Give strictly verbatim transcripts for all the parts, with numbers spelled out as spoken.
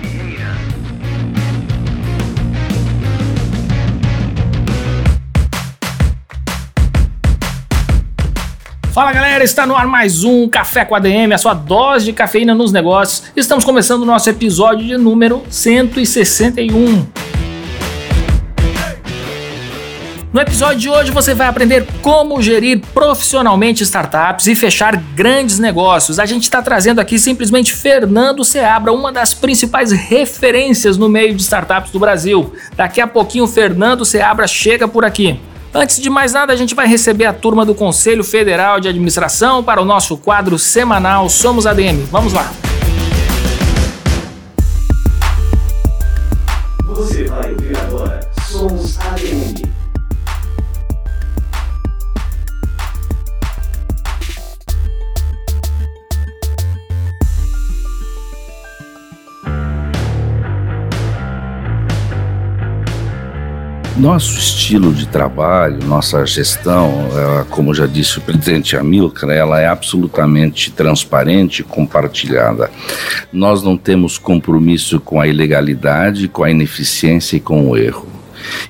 Vieira. Fala galera, está no ar mais um Café com A D M, a sua dose de cafeína nos negócios. Estamos começando o nosso episódio de número cento e sessenta e um. No episódio de hoje você vai aprender como gerir profissionalmente startups e fechar grandes negócios. A gente está trazendo aqui simplesmente Fernando Seabra, uma das principais referências no meio de startups do Brasil. Daqui a pouquinho o Fernando Seabra chega por aqui. Antes de mais nada, a gente vai receber a turma do Conselho Federal de Administração para o nosso quadro semanal Somos A D M. Vamos lá! Você vai ouvir agora Somos A D M. Nosso estilo de trabalho, nossa gestão, ela, como já disse o presidente Amilcar, ela é absolutamente transparente e compartilhada. Nós não temos compromisso com a ilegalidade, com a ineficiência e com o erro.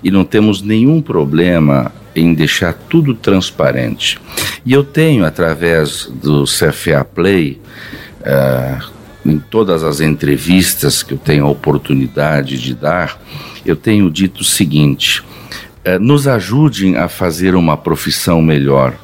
E não temos nenhum problema em deixar tudo transparente. E eu tenho, através do C F A Play, uh, em todas as entrevistas que eu tenho a oportunidade de dar, eu tenho dito o seguinte: eh, nos ajudem a fazer uma profissão melhor.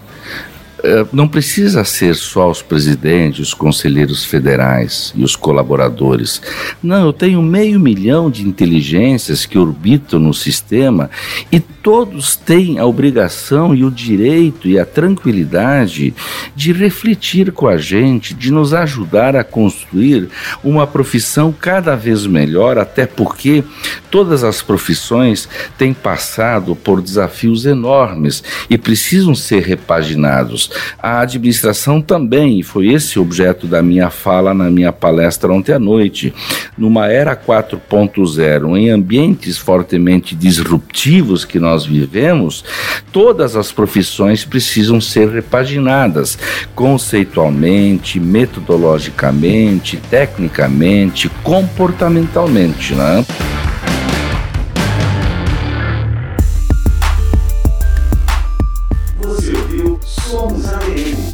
Eh, não precisa ser só os presidentes, os conselheiros federais e os colaboradores. Não, eu tenho meio milhão de inteligências que orbitam no sistema e todos têm a obrigação e o direito e a tranquilidade de refletir com a gente, de nos ajudar a construir uma profissão cada vez melhor, até porque todas as profissões têm passado por desafios enormes e precisam ser repaginados. A administração também, e foi esse objeto da minha fala na minha palestra ontem à noite, numa era quatro ponto zero, em ambientes fortemente disruptivos que nós nós vivemos, todas as profissões precisam ser repaginadas conceitualmente, metodologicamente, tecnicamente, comportamentalmente, né? Você ouviu Somos A D M.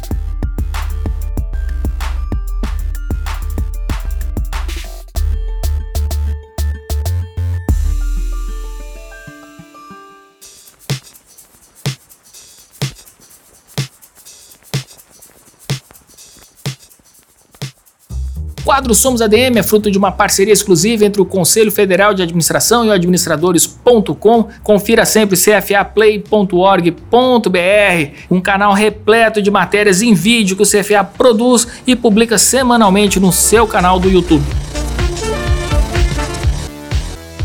O quadro Somos A D M é fruto de uma parceria exclusiva entre o Conselho Federal de Administração e o administradores ponto com. Confira sempre c f a play ponto org ponto b r, um canal repleto de matérias em vídeo que o C F A produz e publica semanalmente no seu canal do YouTube.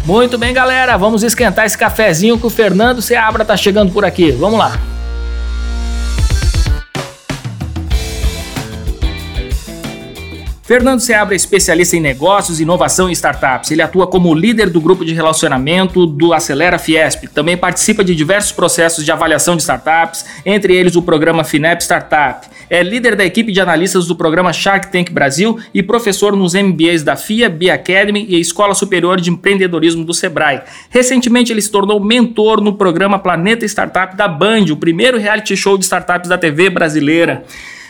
Muito bem, galera, vamos esquentar esse cafezinho que o Fernando Seabra está chegando por aqui. Vamos lá! Fernando Seabra é especialista em negócios, inovação e startups. Ele atua como líder do grupo de relacionamento do Acelera Fiesp. Também participa de diversos processos de avaliação de startups, entre eles o programa Finep Startup. É líder da equipe de analistas do programa Shark Tank Brasil e professor nos M B As da F I A, B Academy e Escola Superior de Empreendedorismo do SEBRAE. Recentemente, ele se tornou mentor no programa Planeta Startup da Band, o primeiro reality show de startups da T V brasileira.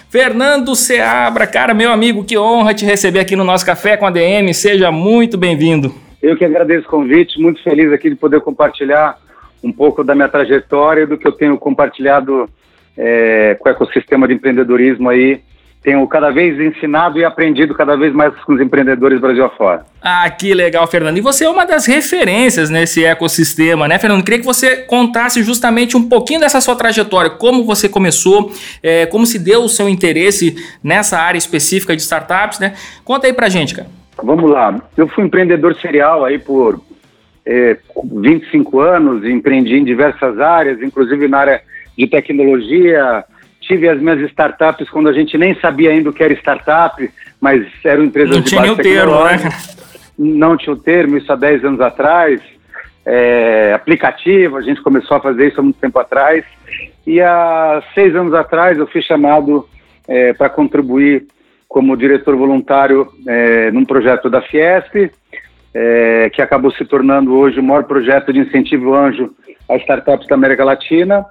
Fernando Seabra, cara, meu amigo, que honra te receber aqui no nosso Café com A D M, seja muito bem-vindo. Eu que agradeço o convite, muito feliz aqui de poder compartilhar um pouco da minha trajetória e do que eu tenho compartilhado é, com o ecossistema de empreendedorismo aí. Tenho cada vez ensinado e aprendido cada vez mais com os empreendedores Brasil afora. Ah, que legal, Fernando. E você é uma das referências nesse ecossistema, né, Fernando? Queria que você contasse justamente um pouquinho dessa sua trajetória, como você começou, é, como se deu o seu interesse nessa área específica de startups, né? Conta aí pra gente, cara. Vamos lá. Eu fui empreendedor serial aí por é, vinte e cinco anos, empreendi em diversas áreas, inclusive na área de tecnologia, tive as minhas startups quando a gente nem sabia ainda o que era startup, mas eram empresas de base tecnológica. Não tinha o termo, isso há dez anos atrás. É, aplicativo, a gente começou a fazer isso há muito tempo atrás. E há seis anos atrás eu fui chamado é, para contribuir como diretor voluntário é, num projeto da Fiesp, é, que acabou se tornando hoje o maior projeto de incentivo anjo às startups da América Latina.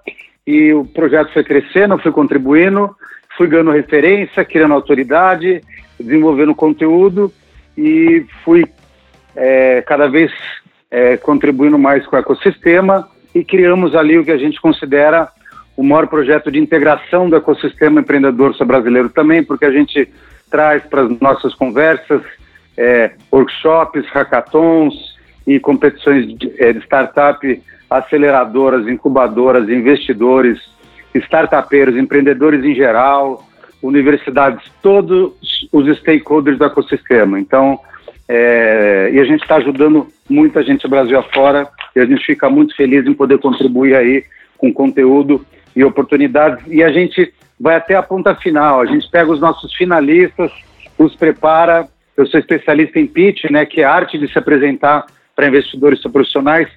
E o projeto foi crescendo, fui contribuindo, fui ganhando referência, criando autoridade, desenvolvendo conteúdo e fui é, cada vez é, contribuindo mais com o ecossistema e criamos ali o que a gente considera o maior projeto de integração do ecossistema empreendedor brasileiro também, porque a gente traz para as nossas conversas é, workshops, hackathons e competições de, de startup, aceleradoras, incubadoras, investidores, startupeiros, empreendedores em geral, universidades, todos os stakeholders do ecossistema. Então, é, e a gente está ajudando muita gente Brasil afora e a gente fica muito feliz em poder contribuir aí com conteúdo e oportunidades. E a gente vai até a ponta final, a gente pega os nossos finalistas, os prepara. Eu sou especialista em pitch, né, que é a arte de se apresentar para investidores e profissionais.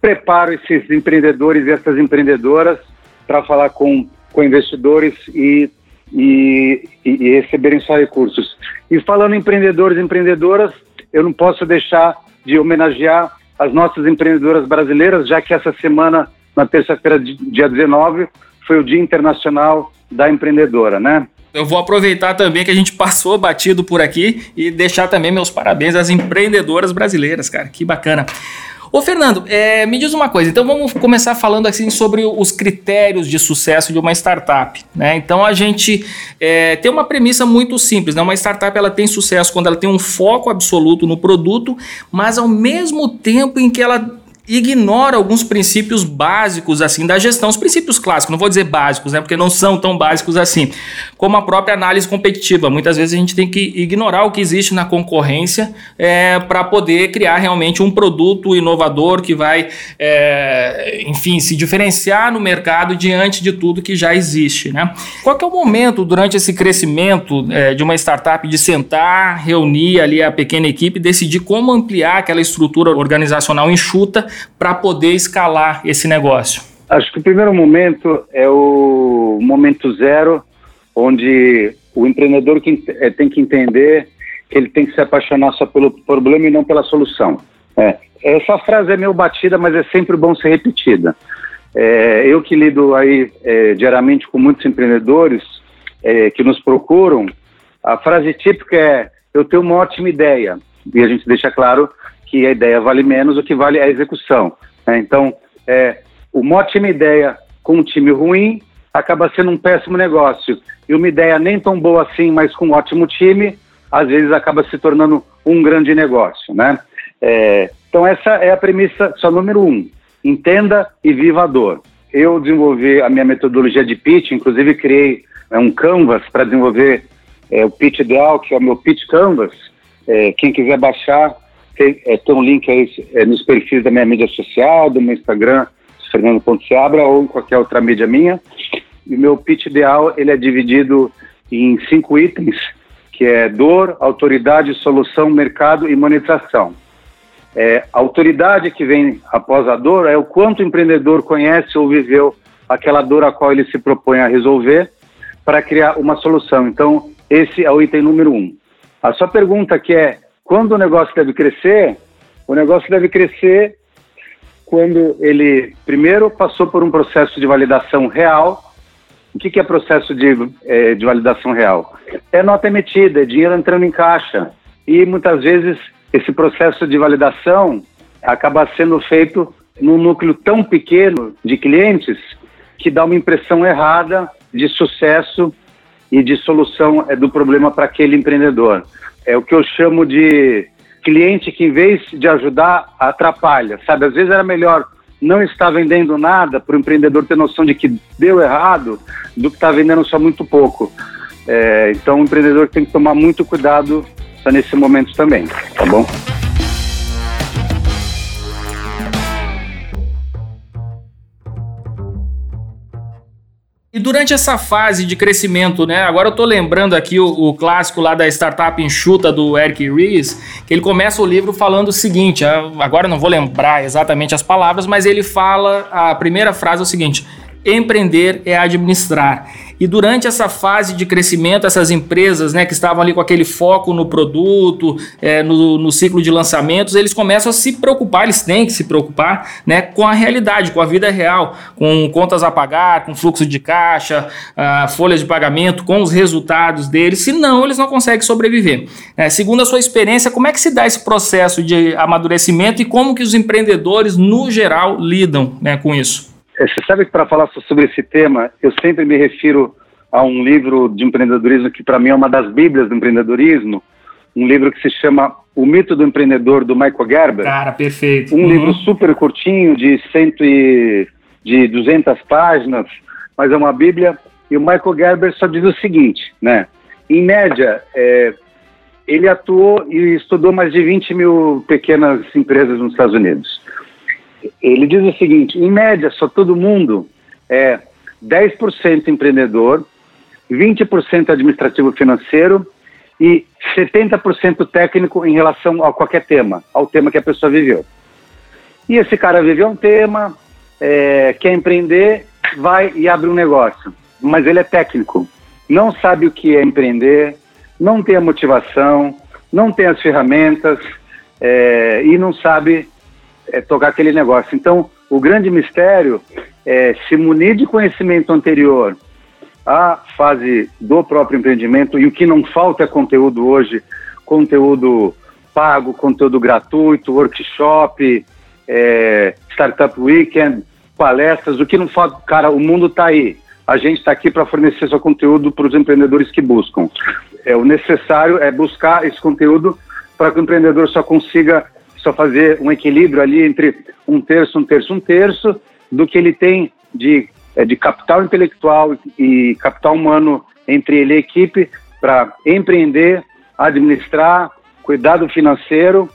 Preparo esses empreendedores e essas empreendedoras para falar com, com investidores e, e, e receberem só recursos. E falando em empreendedores e empreendedoras, eu não posso deixar de homenagear as nossas empreendedoras brasileiras, já que essa semana, na terça-feira, dia dezenove, foi o Dia Internacional da Empreendedora, né? Eu vou aproveitar também que a gente passou batido por aqui e deixar também meus parabéns às empreendedoras brasileiras, cara, que bacana. Ô Fernando, é, me diz uma coisa, então vamos começar falando assim sobre os critérios de sucesso de uma startup, né? Então a gente é, tem uma premissa muito simples, né? Uma startup ela tem sucesso quando ela tem um foco absoluto no produto, mas ao mesmo tempo em que ela ignora alguns princípios básicos assim da gestão, os princípios clássicos, não vou dizer básicos, né, porque não são tão básicos assim, como a própria análise competitiva. Muitas vezes a gente tem que ignorar o que existe na concorrência é, para poder criar realmente um produto inovador que vai, é, enfim, se diferenciar no mercado diante de tudo que já existe, né? Qual que é o momento durante esse crescimento é, de uma startup de sentar, reunir ali a pequena equipe, decidir como ampliar aquela estrutura organizacional enxuta para poder escalar esse negócio? Acho que o primeiro momento é o momento zero, onde o empreendedor tem que entender que ele tem que se apaixonar só pelo problema e não pela solução. É. Essa frase é meio batida, mas é sempre bom ser repetida. É, eu que lido aí é, diariamente com muitos empreendedores é, que nos procuram, a frase típica é: eu tenho uma ótima ideia, e a gente deixa claro que a ideia vale menos, o que vale é a execução. Né? Então, é, uma ótima ideia com um time ruim acaba sendo um péssimo negócio. E uma ideia nem tão boa assim, mas com um ótimo time, às vezes acaba se tornando um grande negócio. Né? É, então, essa é a premissa só número um. Entenda e viva a dor. Eu desenvolvi a minha metodologia de pitch, inclusive criei é, um canvas para desenvolver é, o pitch ideal, que é o meu pitch canvas. É, quem quiser baixar, Tem, é, tem um link aí é, nos perfis da minha mídia social, do meu Instagram, Fernando ponto Seabra, ou em qualquer outra mídia minha. E meu pitch ideal, ele é dividido em cinco itens, que é dor, autoridade, solução, mercado e monetização. É, a autoridade que vem após a dor é o quanto o empreendedor conhece ou viveu aquela dor a qual ele se propõe a resolver para criar uma solução. Então, esse é o item número um. A sua pergunta, que é: quando o negócio deve crescer? O negócio deve crescer quando ele, primeiro, passou por um processo de validação real. O que, que é processo de, é, de validação real? É nota emitida, é dinheiro entrando em caixa. E, muitas vezes, esse processo de validação acaba sendo feito num núcleo tão pequeno de clientes que dá uma impressão errada de sucesso e de solução do problema para aquele empreendedor. É o que eu chamo de cliente que, em vez de ajudar, atrapalha, sabe? Às vezes era melhor não estar vendendo nada para o empreendedor ter noção de que deu errado do que estar vendendo só muito pouco. É, então, o empreendedor tem que tomar muito cuidado nesse momento também, tá bom? E durante essa fase de crescimento, né? Agora eu tô lembrando aqui o, o clássico lá da startup enxuta do Eric Ries, que ele começa o livro falando o seguinte, agora eu não vou lembrar exatamente as palavras, mas ele fala, a primeira frase é o seguinte: empreender é administrar. E durante essa fase de crescimento, essas empresas, né, que estavam ali com aquele foco no produto, é, no, no ciclo de lançamentos, eles começam a se preocupar, eles têm que se preocupar, né, com a realidade, com a vida real, com contas a pagar, com fluxo de caixa, ah, folhas de pagamento, com os resultados deles, senão eles não conseguem sobreviver. É, segundo a sua experiência, como é que se dá esse processo de amadurecimento e como que os empreendedores, no geral, lidam, né, com isso? Você sabe que para falar sobre esse tema, eu sempre me refiro a um livro de empreendedorismo que para mim é uma das bíblias do empreendedorismo, um livro que se chama O Mito do Empreendedor, do Michael Gerber. Cara, perfeito. Um uhum. livro super curtinho, de, cento e, de duzentas páginas, mas é uma bíblia, e o Michael Gerber só diz o seguinte, né? Em média, é, ele atuou e estudou mais de vinte mil pequenas empresas nos Estados Unidos. Ele diz o seguinte: em média, só todo mundo é dez por cento empreendedor, vinte por cento administrativo financeiro e setenta por cento técnico em relação a qualquer tema, ao tema que a pessoa viveu. E esse cara viveu um tema, é, quer empreender, vai e abre um negócio, mas ele é técnico, não sabe o que é empreender, não tem a motivação, não tem as ferramentas, é, e não sabe... É tocar aquele negócio. Então, o grande mistério é se munir de conhecimento anterior à fase do próprio empreendimento, e o que não falta é conteúdo hoje, conteúdo pago, conteúdo gratuito, workshop, é, startup weekend, palestras, o que não falta, cara, o mundo está aí, a gente está aqui para fornecer seu conteúdo para os empreendedores que buscam. É, o necessário é buscar esse conteúdo para que o empreendedor só consiga... só fazer um equilíbrio ali entre um terço, um terço, um terço do que ele tem de, de capital intelectual e capital humano entre ele e a equipe para empreender, administrar, cuidar do financeiro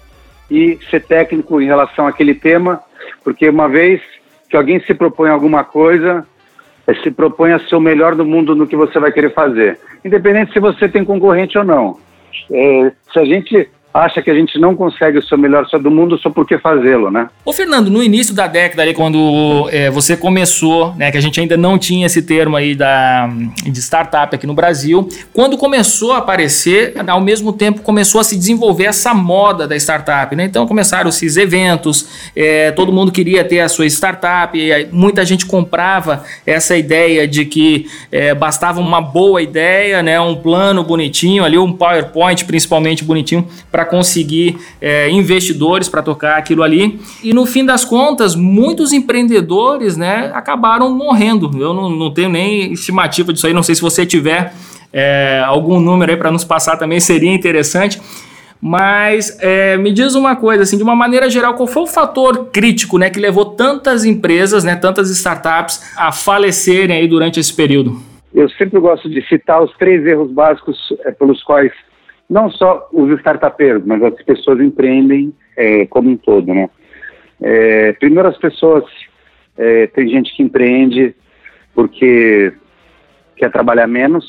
e ser técnico em relação àquele tema, porque uma vez que alguém se propõe a alguma coisa, se propõe a ser o melhor do mundo no que você vai querer fazer, independente se você tem concorrente ou não. É, se a gente... acha que a gente não consegue o seu melhor só do mundo só porque fazê-lo, né? Ô Fernando, no início da década, ali, quando é, você começou, né, que a gente ainda não tinha esse termo aí da, de startup aqui no Brasil, quando começou a aparecer, ao mesmo tempo começou a se desenvolver essa moda da startup, né? Então começaram esses eventos, é, todo mundo queria ter a sua startup, e muita gente comprava essa ideia de que é, bastava uma boa ideia, né, um plano bonitinho, ali, um PowerPoint principalmente bonitinho, para conseguir é, investidores para tocar aquilo ali, e no fim das contas muitos empreendedores, né, acabaram morrendo. Eu não, não tenho nem estimativa disso aí, não sei se você tiver é, algum número aí para nos passar também, seria interessante. Mas é, me diz uma coisa, assim, de uma maneira geral, qual foi o fator crítico, né, que levou tantas empresas, né, tantas startups a falecerem aí durante esse período? Eu sempre gosto de citar os três erros básicos é, pelos quais não só os startupeiros, mas as pessoas empreendem é, como um todo, né? É, primeiro, as pessoas... É, tem gente que empreende porque quer trabalhar menos.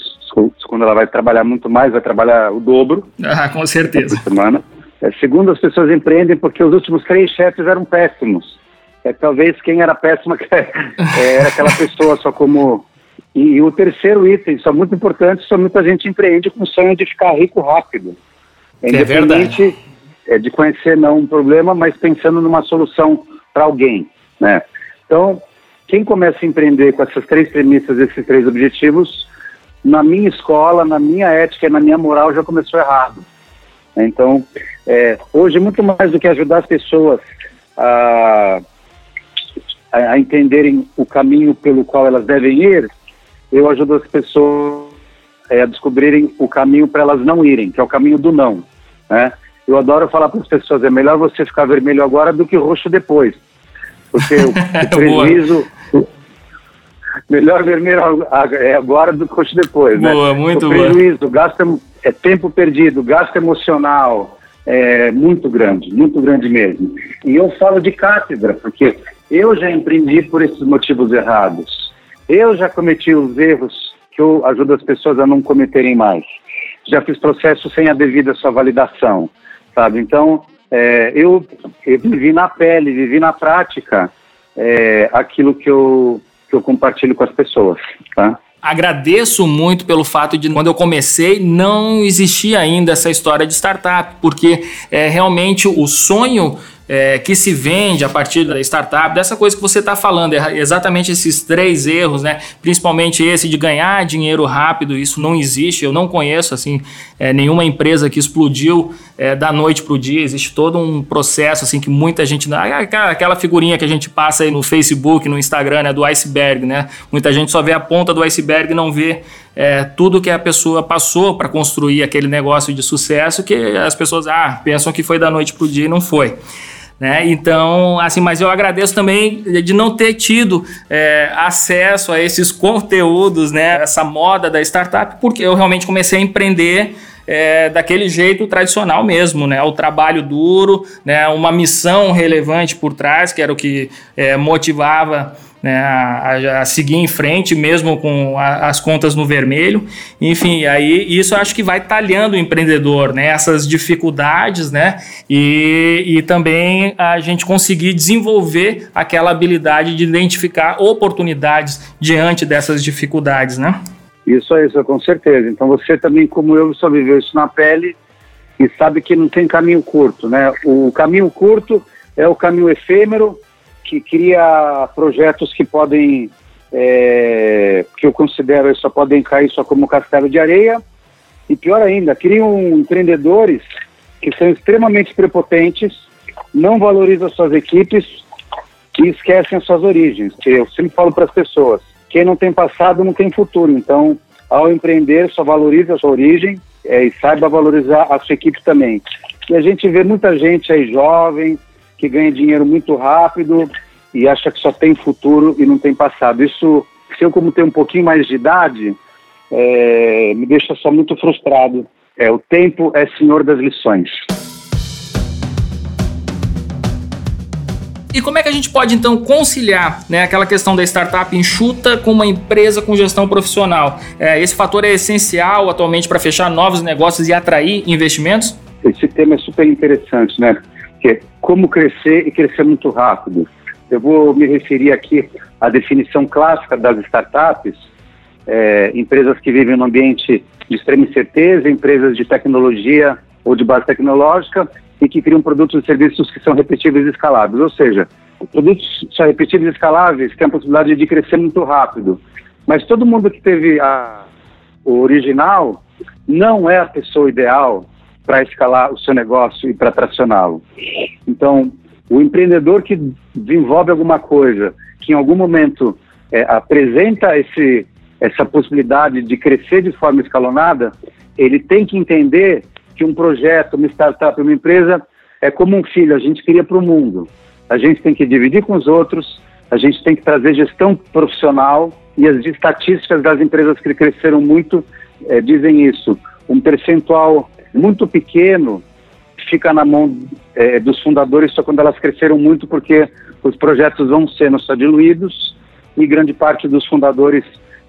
Quando ela vai trabalhar muito mais, vai trabalhar o dobro. Ah, com certeza. Por semana. É, segundo, as pessoas empreendem porque os últimos três chefes eram péssimos. É, talvez quem era péssima é, era aquela pessoa só como... E o terceiro item, isso é muito importante, só muita gente empreende com o sonho de ficar rico rápido. É independente é de conhecer não um problema, mas pensando numa solução para alguém, né? Então, quem começa a empreender com essas três premissas, esses três objetivos, na minha escola, na minha ética e na minha moral, já começou errado. Então, é, hoje, muito mais do que ajudar as pessoas a, a entenderem o caminho pelo qual elas devem ir, eu ajudo as pessoas é, a descobrirem o caminho para elas não irem, que é o caminho do não, né? Eu adoro falar para as pessoas, é melhor você ficar vermelho agora do que roxo depois. Porque o, o prejuízo... melhor vermelho agora do que roxo depois, né? Boa, muito boa. O prejuízo, boa. Gasto, é tempo perdido, gasto emocional é muito grande, muito grande mesmo. E eu falo de cátedra, porque eu já empreendi por esses motivos errados. Eu já cometi os erros que eu ajudo as pessoas a não cometerem mais. Já fiz processo sem a devida sua validação, sabe? Então, é, eu, eu vivi na pele, vivi na prática é, aquilo que eu, que eu compartilho com as pessoas, tá? Agradeço muito pelo fato de, quando eu comecei, não existia ainda essa história de startup, porque é, realmente o sonho é, que se vende a partir da startup, dessa coisa que você está falando, é exatamente esses três erros, né? Principalmente esse de ganhar dinheiro rápido, isso não existe, eu não conheço assim, é, nenhuma empresa que explodiu é, da noite para o dia, existe todo um processo assim, que muita gente, aquela figurinha que a gente passa aí no Facebook, no Instagram, né, do iceberg, né? Muita gente só vê a ponta do iceberg e não vê é, tudo que a pessoa passou para construir aquele negócio de sucesso, que as pessoas ah, pensam que foi da noite para o dia e não foi, né? Então, assim, mas eu agradeço também de não ter tido é, acesso a esses conteúdos, né? Essa moda da startup, porque eu realmente comecei a empreender É, daquele jeito tradicional mesmo, né? O trabalho duro, né? Uma missão relevante por trás, que era o que é, motivava, né, a, a seguir em frente mesmo com a, as contas no vermelho. Enfim, aí isso eu acho que vai talhando o empreendedor, né? Essas dificuldades, né? E, e também a gente conseguir desenvolver aquela habilidade de identificar oportunidades diante dessas dificuldades, né? Isso é isso, com certeza. Então você também, como eu, só viveu isso na pele e sabe que não tem caminho curto, né? O caminho curto é o caminho efêmero que cria projetos que podem, é, que eu considero só podem cair só como castelo de areia. E pior ainda, criam empreendedores que são extremamente prepotentes, não valorizam suas equipes e esquecem as suas origens. Eu sempre falo para as pessoas, quem não tem passado não tem futuro, então ao empreender só valorize a sua origem é, e saiba valorizar a sua equipe também. E a gente vê muita gente aí jovem, que ganha dinheiro muito rápido e acha que só tem futuro e não tem passado. Isso, se eu como tenho um pouquinho mais de idade, é, me deixa só muito frustrado. É, o tempo é senhor das lições. E como é que a gente pode, então, conciliar, né, aquela questão da startup enxuta com uma empresa com gestão profissional? É, esse fator é essencial atualmente para fechar novos negócios e atrair investimentos? Esse tema é super interessante, né? Que é como crescer e crescer muito rápido. Eu vou me referir aqui à definição clássica das startups, é, empresas que vivem num ambiente de extrema incerteza, empresas de tecnologia ou de base tecnológica, e que criam produtos e serviços que são repetíveis e escaláveis. Ou seja, produtos só repetíveis e escaláveis têm a possibilidade de crescer muito rápido. Mas todo mundo que teve a, o original não é a pessoa ideal para escalar o seu negócio e para tracioná-lo. Então, o empreendedor que desenvolve alguma coisa, que em algum momento é, apresenta esse, essa possibilidade de crescer de forma escalonada, ele tem que entender que um projeto, uma startup, uma empresa é como um filho, a gente cria para o mundo. A gente tem que dividir com os outros, a gente tem que trazer gestão profissional, e as estatísticas das empresas que cresceram muito é, dizem isso. Um percentual muito pequeno fica na mão é, dos fundadores só quando elas cresceram muito, porque os projetos vão sendo só diluídos e grande parte dos fundadores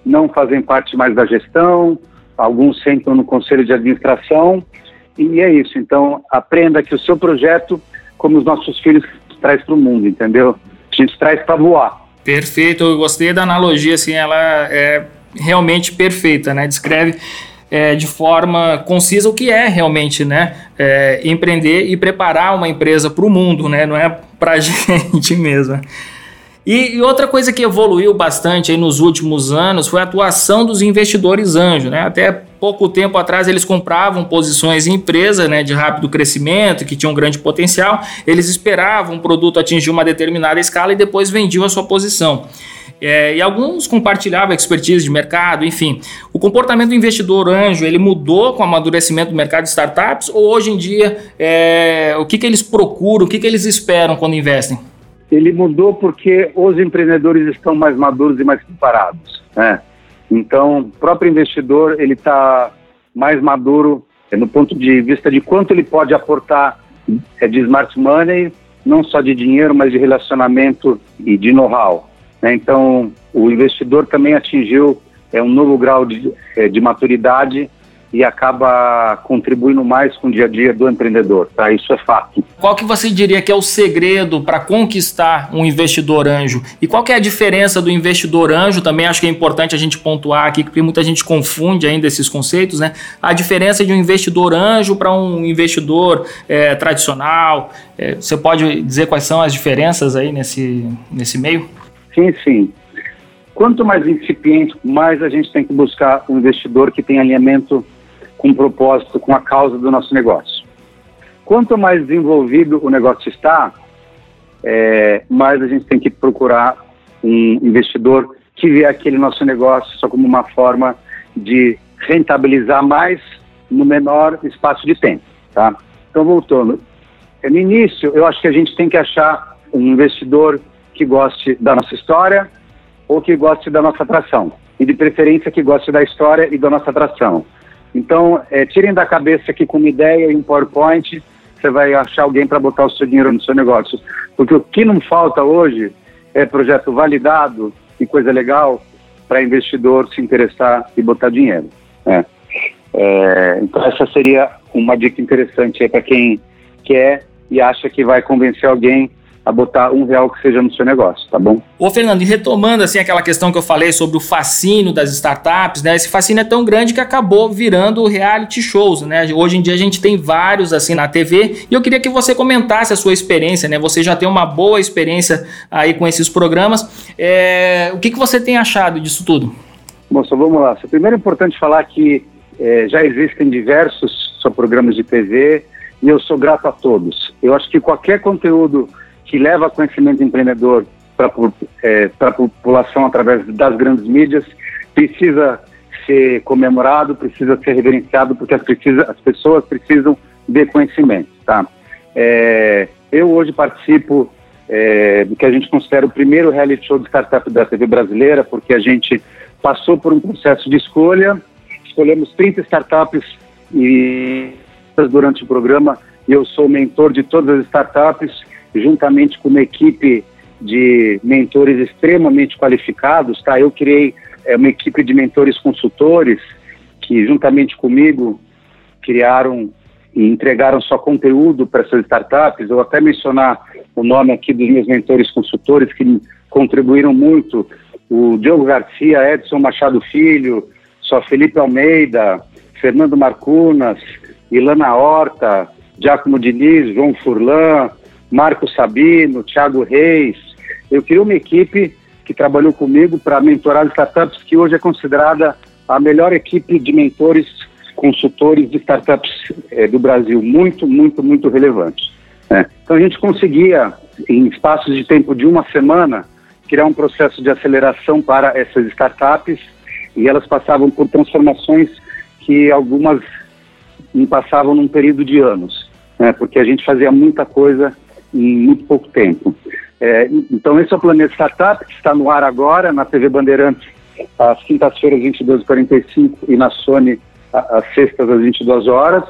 não fazem parte mais da gestão, alguns sentam no Conselho de Administração. E é isso, então aprenda que o seu projeto, como os nossos filhos, traz para o mundo, entendeu? A gente traz para voar. Perfeito, eu gostei da analogia, assim, ela é realmente perfeita, né? Descreve é, de forma concisa o que é realmente, né? É, empreender e preparar uma empresa para o mundo, né? Não é para a gente mesmo. E outra coisa que evoluiu bastante aí nos últimos anos foi a atuação dos investidores anjo, né? Até pouco tempo atrás eles compravam posições em empresa, né, de rápido crescimento, que tinham um grande potencial, eles esperavam o produto atingir uma determinada escala e depois vendiam a sua posição. É, e alguns compartilhavam expertise de mercado, enfim. O comportamento do investidor anjo, ele mudou com o amadurecimento do mercado de startups, ou hoje em dia é, o que, que eles procuram, o que, que eles esperam quando investem? Ele mudou porque os empreendedores estão mais maduros e mais preparados, né? Então, o próprio investidor, ele está mais maduro no ponto de vista de quanto ele pode aportar é, de smart money, não só de dinheiro, mas de relacionamento e de know-how, né? Então, o investidor também atingiu é, um novo grau de, é, de maturidade e acaba contribuindo mais com o dia a dia do empreendedor, tá? Isso é fato. Qual que você diria que é o segredo para conquistar um investidor anjo? E qual que é a diferença do investidor anjo? Também acho que é importante a gente pontuar aqui, porque muita gente confunde ainda esses conceitos, né? A diferença de um investidor anjo para um investidor é, tradicional. É, você pode dizer quais são as diferenças aí nesse, nesse meio? Sim, sim. Quanto mais incipiente, mais a gente tem que buscar um investidor que tem alinhamento com o propósito, com a causa do nosso negócio. Quanto mais desenvolvido o negócio está, é, mais a gente tem que procurar um investidor que vê aquele nosso negócio só como uma forma de rentabilizar mais no menor espaço de tempo, tá? Então, voltando. No início, eu acho que a gente tem que achar um investidor que goste da nossa história ou que goste da nossa atração. E, de preferência, que goste da história e da nossa atração. Então, é, tirem da cabeça que com uma ideia e um PowerPoint, você vai achar alguém para botar o seu dinheiro no seu negócio. Porque o que não falta hoje é projeto validado e coisa legal para investidor se interessar e botar dinheiro, né? É, então, essa seria uma dica interessante para quem quer e acha que vai convencer alguém a botar um real que seja no seu negócio, tá bom? Ô Fernando, e retomando assim aquela questão que eu falei sobre o fascínio das startups, né? Esse fascínio é tão grande que acabou virando reality shows, né? Hoje em dia a gente tem vários assim na T V, e eu queria que você comentasse a sua experiência, né? Você já tem uma boa experiência aí com esses programas. É... O que, que você tem achado disso tudo? Bom, só vamos lá. Primeiro é importante falar que é, já existem diversos só programas de T V, e eu sou grato a todos. Eu acho que qualquer conteúdo que leva conhecimento empreendedor para é, a população através das grandes mídias, precisa ser comemorado, precisa ser reverenciado, porque as, precisa, as pessoas precisam de conhecimento, tá? É, eu hoje participo é, do que a gente considera o primeiro reality show de startup da T V brasileira, porque a gente passou por um processo de escolha, escolhemos trinta startups e, durante o programa, eu sou mentor de todas as startups, juntamente com uma equipe de mentores extremamente qualificados, tá? Eu criei é, uma equipe de mentores consultores que, juntamente comigo, criaram e entregaram só conteúdo para essas startups. Eu vou até mencionar o nome aqui dos meus mentores consultores que contribuíram muito. O Diogo Garcia, Edson Machado Filho, só Felipe Almeida, Fernando Marcunas, Ilana Horta, Giacomo Diniz, João Furlan, Marco Sabino, Thiago Reis. Eu criei uma equipe que trabalhou comigo para mentorar startups, que hoje é considerada a melhor equipe de mentores, consultores de startups é, do Brasil. Muito, muito, muito relevante, né? Então a gente conseguia, em espaços de tempo de uma semana, criar um processo de aceleração para essas startups, e elas passavam por transformações que algumas passavam num período de anos, né? Porque a gente fazia muita coisa em muito pouco tempo. É, então, esse é o Planeta Startup, que está no ar agora, na T V Bandeirantes, às quintas-feiras, às vinte e duas e quarenta e cinco, e na Sony, às sextas, às vinte e duas horas.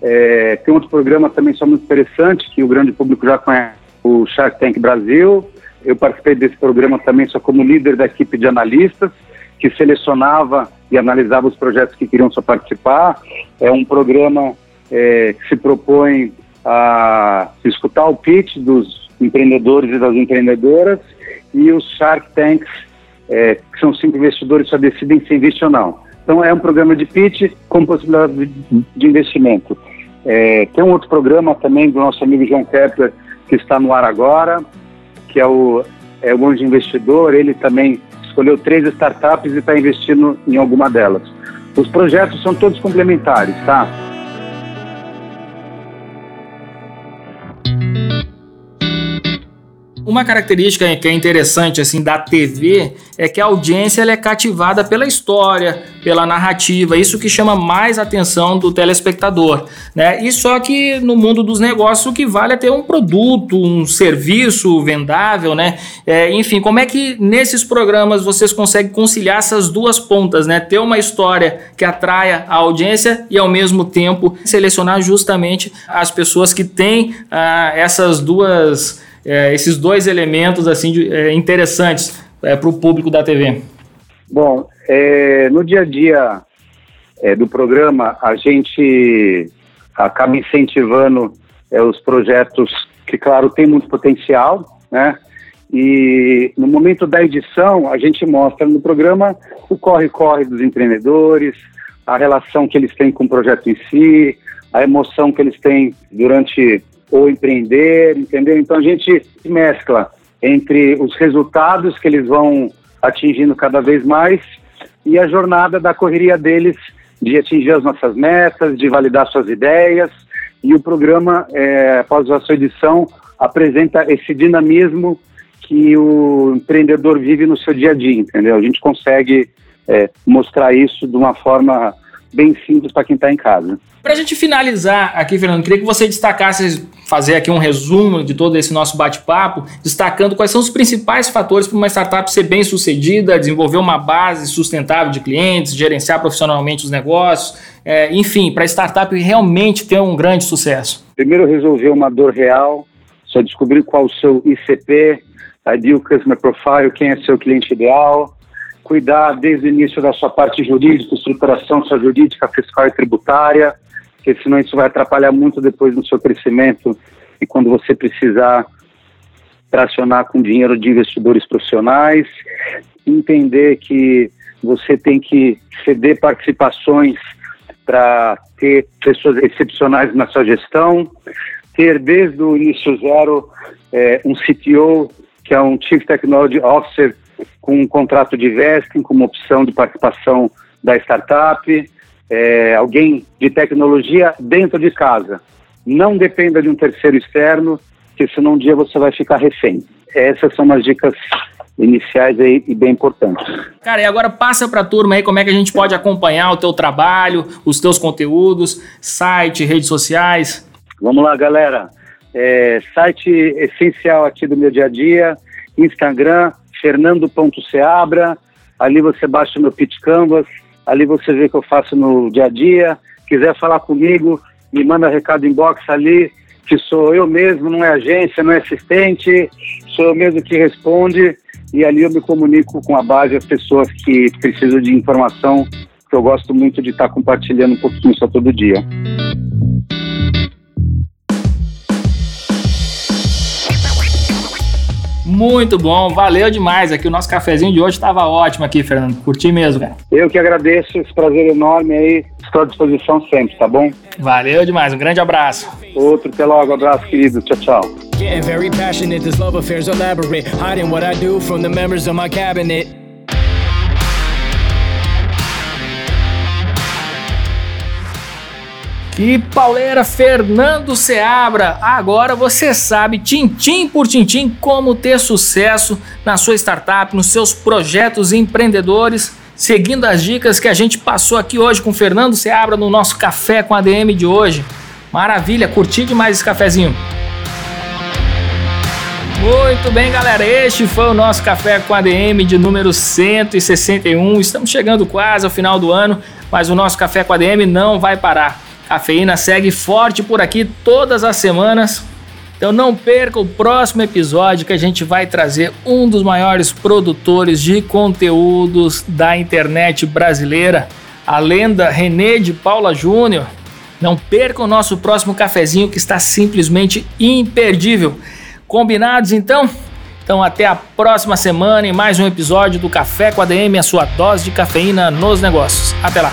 É, tem outro programa também só muito interessante, que o grande público já conhece, o Shark Tank Brasil. Eu participei desse programa também só como líder da equipe de analistas, que selecionava e analisava os projetos que queriam só participar. É um programa é, que se propõe a escutar o pitch dos empreendedores e das empreendedoras, e os Shark Tanks, é, que são cinco investidores, só decidem se investir ou não. Então é um programa de pitch com possibilidade de investimento. É, tem um outro programa também do nosso amigo John Kepler, que está no ar agora, que é o, é o Anjo Investidor. Ele também escolheu três startups e está investindo em alguma delas. Os projetos são todos complementares, tá? Uma característica que é interessante assim, da T V é que a audiência ela é cativada pela história, pela narrativa, isso que chama mais a atenção do telespectador, né? E só que no mundo dos negócios o que vale é ter um produto, um serviço vendável, né? É, enfim, como é que nesses programas vocês conseguem conciliar essas duas pontas, né? Ter uma história que atraia a audiência e ao mesmo tempo selecionar justamente as pessoas que têm ah, essas duas... É, esses dois elementos assim, de, é, interessantes, é, para o público da T V? Bom, é, no dia a dia é, do programa, a gente acaba incentivando é, os projetos que, claro, tem muito potencial, né? E no momento da edição, a gente mostra no programa o corre-corre dos empreendedores, a relação que eles têm com o projeto em si, a emoção que eles têm durante o empreender, entendeu? Então a gente mescla entre os resultados que eles vão atingindo cada vez mais e a jornada da correria deles de atingir as nossas metas, de validar suas ideias. E o programa, é, após a sua edição, apresenta esse dinamismo que o empreendedor vive no seu dia a dia, entendeu? A gente consegue é, mostrar isso de uma forma bem simples para quem está em casa. Para a gente finalizar aqui, Fernando, queria que você destacasse, fazer aqui um resumo de todo esse nosso bate-papo, destacando quais são os principais fatores para uma startup ser bem-sucedida, desenvolver uma base sustentável de clientes, gerenciar profissionalmente os negócios, é, enfim, para a startup realmente ter um grande sucesso. Primeiro, resolver uma dor real, só descobrir qual o seu I C P, Ideal Customer Profile, quem é seu cliente ideal, cuidar desde o início da sua parte jurídica, estruturação sua jurídica, fiscal e tributária, porque senão isso vai atrapalhar muito depois no seu crescimento e quando você precisar tracionar com dinheiro de investidores profissionais, entender que você tem que ceder participações para ter pessoas excepcionais na sua gestão, ter desde o início zero é, um C T O, que é um Chief Technology Officer com um contrato de vesting, com uma opção de participação da startup, é, alguém de tecnologia dentro de casa. Não dependa de um terceiro externo, porque senão um dia você vai ficar refém. Essas são umas dicas iniciais aí e bem importantes. Cara, e agora passa para a turma aí como é que a gente pode acompanhar o teu trabalho, os teus conteúdos, site, redes sociais. Vamos lá, galera. É, site essencial aqui do meu dia a dia, Instagram, fernando ponto seabra, ali você baixa o meu pitch canvas, ali você vê o que eu faço no dia a dia, quiser falar comigo, me manda recado inbox ali, que sou eu mesmo, não é agência, não é assistente, sou eu mesmo que responde, e ali eu me comunico com a base, as pessoas que precisam de informação, que eu gosto muito de estar compartilhando um pouquinho só todo dia. Muito bom, valeu demais aqui, o nosso cafezinho de hoje estava ótimo aqui, Fernando, curti mesmo, cara. Eu que agradeço, esse prazer enorme aí, estou à disposição sempre, tá bom? Valeu demais, um grande abraço. Outro, até logo, abraço querido, tchau, tchau. E pauleira, Fernando Seabra, agora você sabe, tintim por tintim, como ter sucesso na sua startup, nos seus projetos empreendedores, seguindo as dicas que a gente passou aqui hoje com o Fernando Seabra no nosso Café com A D M de hoje. Maravilha, curti demais esse cafezinho. Muito bem, galera, este foi o nosso Café com A D M de número cento e sessenta e um. Estamos chegando quase ao final do ano, mas o nosso Café com A D M não vai parar. A Cafeína segue forte por aqui todas as semanas. Então não perca o próximo episódio, que a gente vai trazer um dos maiores produtores de conteúdos da internet brasileira, a lenda René de Paula Júnior. Não perca o nosso próximo cafezinho, que está simplesmente imperdível. Combinados, então? Então até a próxima semana em mais um episódio do Café com A D M, a sua dose de cafeína nos negócios. Até lá!